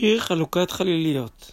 שיר חלוקת חליליות.